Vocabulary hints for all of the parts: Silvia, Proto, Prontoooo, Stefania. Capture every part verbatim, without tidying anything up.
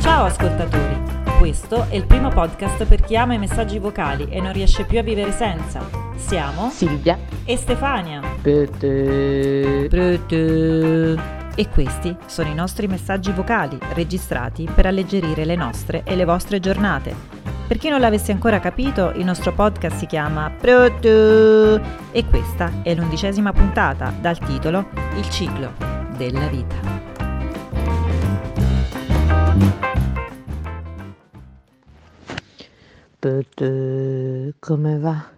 Ciao ascoltatori, questo è il primo podcast per chi ama i messaggi vocali e non riesce più a vivere senza. Siamo Silvia e Stefania e questi sono i nostri messaggi vocali registrati per alleggerire le nostre e le vostre giornate. Per chi non l'avesse ancora capito, il nostro podcast si chiama Proto e questa è l'undicesima puntata dal titolo Il ciclo della vita. Proto, come va?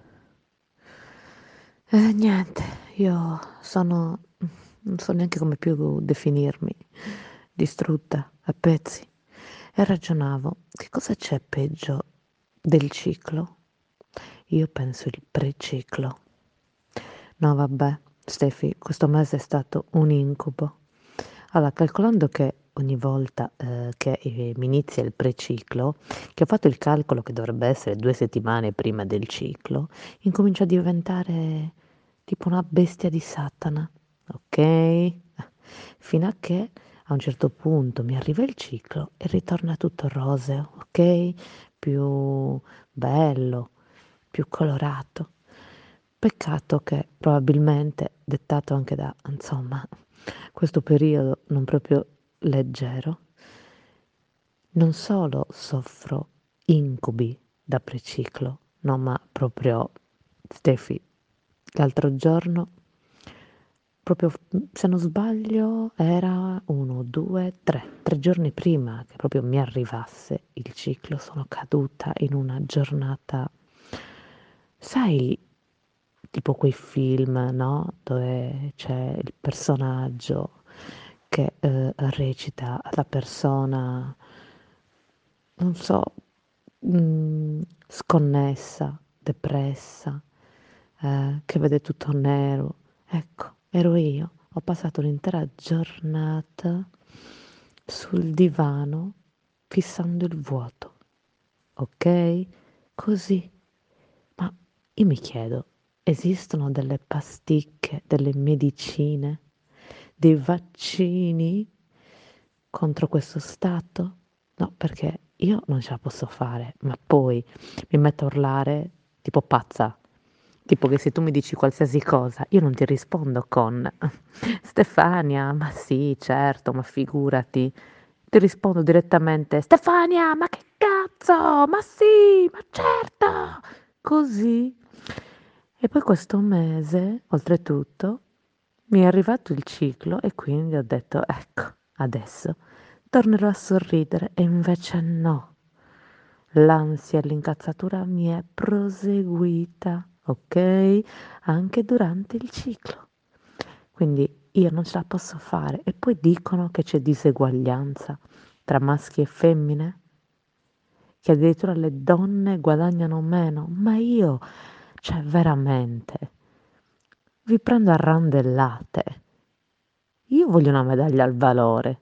Eh, niente, io sono, non so neanche come più definirmi, distrutta, a pezzi. E ragionavo, che cosa c'è peggio del ciclo? Io penso il preciclo. No vabbè, Stefi, questo mese è stato un incubo. Allora, calcolando che ogni volta eh, che eh, mi inizia il preciclo, che ho fatto il calcolo che dovrebbe essere due settimane prima del ciclo, incomincio a diventare tipo una bestia di Satana, ok? Fino a che a un certo punto mi arriva il ciclo e ritorna tutto roseo, ok? Più bello, più colorato. Peccato che probabilmente, dettato anche da, insomma, questo periodo non proprio leggero, non solo soffro incubi da preciclo, no ma proprio, Stefi, l'altro giorno, proprio se non sbaglio era uno, due, tre, tre giorni prima che proprio mi arrivasse il ciclo, sono caduta in una giornata, sai, tipo quei film, no? Dove c'è il personaggio che eh, recita la persona, non so, mh, sconnessa, depressa, eh, che vede tutto nero, ecco. Ero io, ho passato l'intera giornata sul divano fissando il vuoto, ok? Così. Ma io mi chiedo, esistono delle pasticche, delle medicine, dei vaccini contro questo stato? No, perché io non ce la posso fare, ma poi mi metto a urlare tipo pazza. Tipo che se tu mi dici qualsiasi cosa, io non ti rispondo con Stefania, ma sì, certo, ma figurati. Ti rispondo direttamente, Stefania, ma che cazzo, ma sì, ma certo, così. E poi questo mese, oltretutto, mi è arrivato il ciclo e quindi ho detto, ecco, adesso tornerò a sorridere e invece no. L'ansia e l'incazzatura mi è proseguita. Ok? Anche durante il ciclo. Quindi io non ce la posso fare. E poi dicono che c'è diseguaglianza tra maschi e femmine, che addirittura le donne guadagnano meno. Ma io, cioè veramente, vi prendo a randellate. Io voglio una medaglia al valore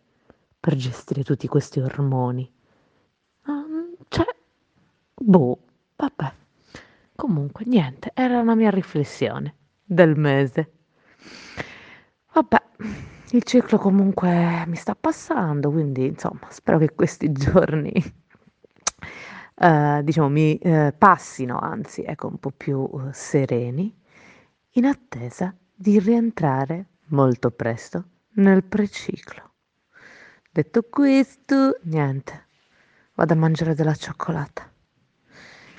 per gestire tutti questi ormoni. Um, cioè, boh, vabbè. Comunque, niente, era una mia riflessione del mese. Vabbè, il ciclo comunque mi sta passando, quindi insomma, spero che questi giorni, eh, diciamo, mi eh, passino, anzi, ecco, un po' più eh, sereni, in attesa di rientrare molto presto nel preciclo. Detto questo, niente, vado a mangiare della cioccolata.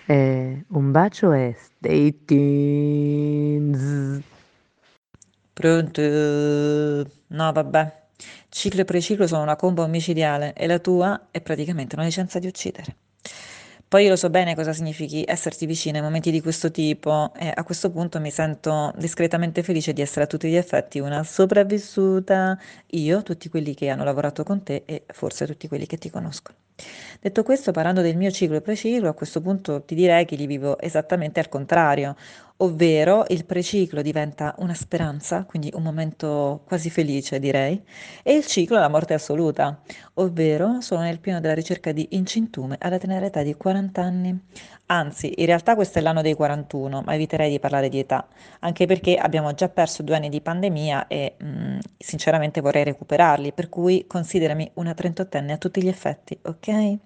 Eh, un bacio e stay tuned. Pronto? No vabbè, ciclo e preciclo sono una combo micidiale e la tua è praticamente una licenza di uccidere. Poi io lo so bene cosa significhi esserti vicina in momenti di questo tipo e a questo punto mi sento discretamente felice di essere a tutti gli effetti una sopravvissuta, io, tutti quelli che hanno lavorato con te e forse tutti quelli che ti conoscono. Detto questo, parlando del mio ciclo e preciclo, a questo punto ti direi che li vivo esattamente al contrario, ovvero il preciclo diventa una speranza, quindi un momento quasi felice direi, e il ciclo la morte assoluta, ovvero sono nel pieno della ricerca di incintume alla tenera età di quaranta anni. Anzi, in realtà questo è l'anno dei quarantuno, ma eviterei di parlare di età, anche perché abbiamo già perso due anni di pandemia e mh, sinceramente vorrei recuperarli, per cui considerami una trentottenne a tutti gli effetti, ok?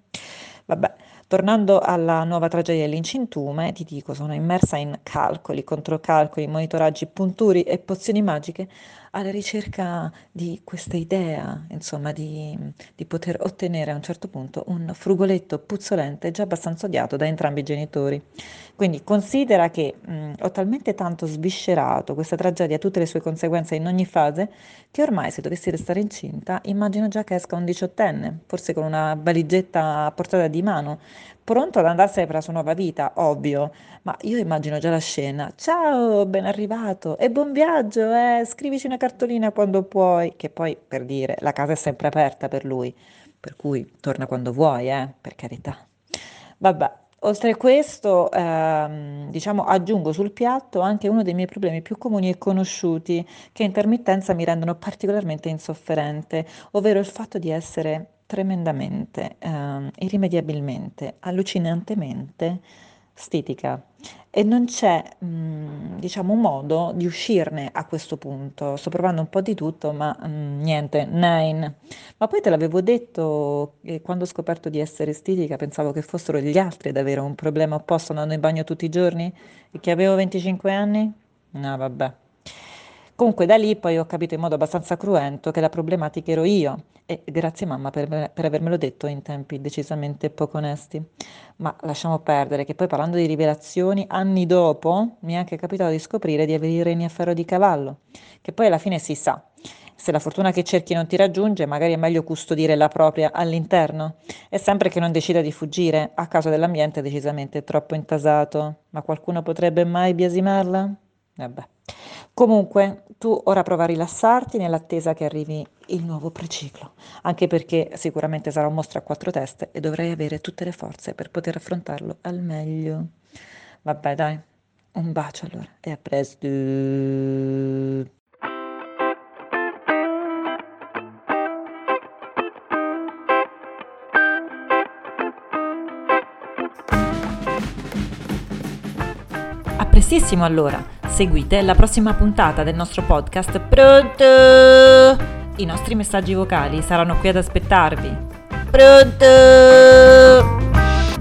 Vabbè, tornando alla nuova tragedia dell'incintume, ti dico, sono immersa in calcoli, controcalcoli, monitoraggi, punturi e pozioni magiche alla ricerca di questa idea, insomma, di, di poter ottenere a un certo punto un frugoletto puzzolente già abbastanza odiato da entrambi i genitori. Quindi considera che mh, ho talmente tanto sviscerato questa tragedia, tutte le sue conseguenze in ogni fase, che ormai se dovessi restare incinta immagino già che esca un diciottenne, forse con una valigetta a portata di mano, pronto ad andarsene per la sua nuova vita, ovvio, ma io immagino già la scena. Ciao, ben arrivato e buon viaggio, eh, scrivici una cartolina quando puoi, che poi, per dire, la casa è sempre aperta per lui, per cui torna quando vuoi, eh, per carità. Vabbè, oltre a questo, ehm, diciamo, aggiungo sul piatto anche uno dei miei problemi più comuni e conosciuti, che a intermittenza mi rendono particolarmente insofferente, ovvero il fatto di essere tremendamente, eh, irrimediabilmente, allucinantemente stitica. E non c'è, mh, diciamo, modo di uscirne a questo punto. Sto provando un po' di tutto, ma mh, niente, nine. Ma poi te l'avevo detto che quando ho scoperto di essere stitica pensavo che fossero gli altri ad avere un problema opposto andando in bagno tutti i giorni e che avevo venticinque anni? No, vabbè. Comunque da lì poi ho capito in modo abbastanza cruento che la problematica ero io e grazie mamma per, per avermelo detto in tempi decisamente poco onesti. Ma lasciamo perdere che poi, parlando di rivelazioni, anni dopo mi è anche capitato di scoprire di avere i reni a ferro di cavallo, che poi alla fine si sa. Se la fortuna che cerchi non ti raggiunge, magari è meglio custodire la propria all'interno, e sempre che non decida di fuggire a causa dell'ambiente decisamente troppo intasato. Ma qualcuno potrebbe mai biasimarla? Vabbè. Comunque, tu ora prova a rilassarti nell'attesa che arrivi il nuovo preciclo, anche perché sicuramente sarà un mostro a quattro teste e dovrai avere tutte le forze per poter affrontarlo al meglio. Vabbè, dai, un bacio allora e a presto! A prestissimo allora! Seguite la prossima puntata del nostro podcast Prontoooo! I nostri messaggi vocali saranno qui ad aspettarvi. Prontoooo!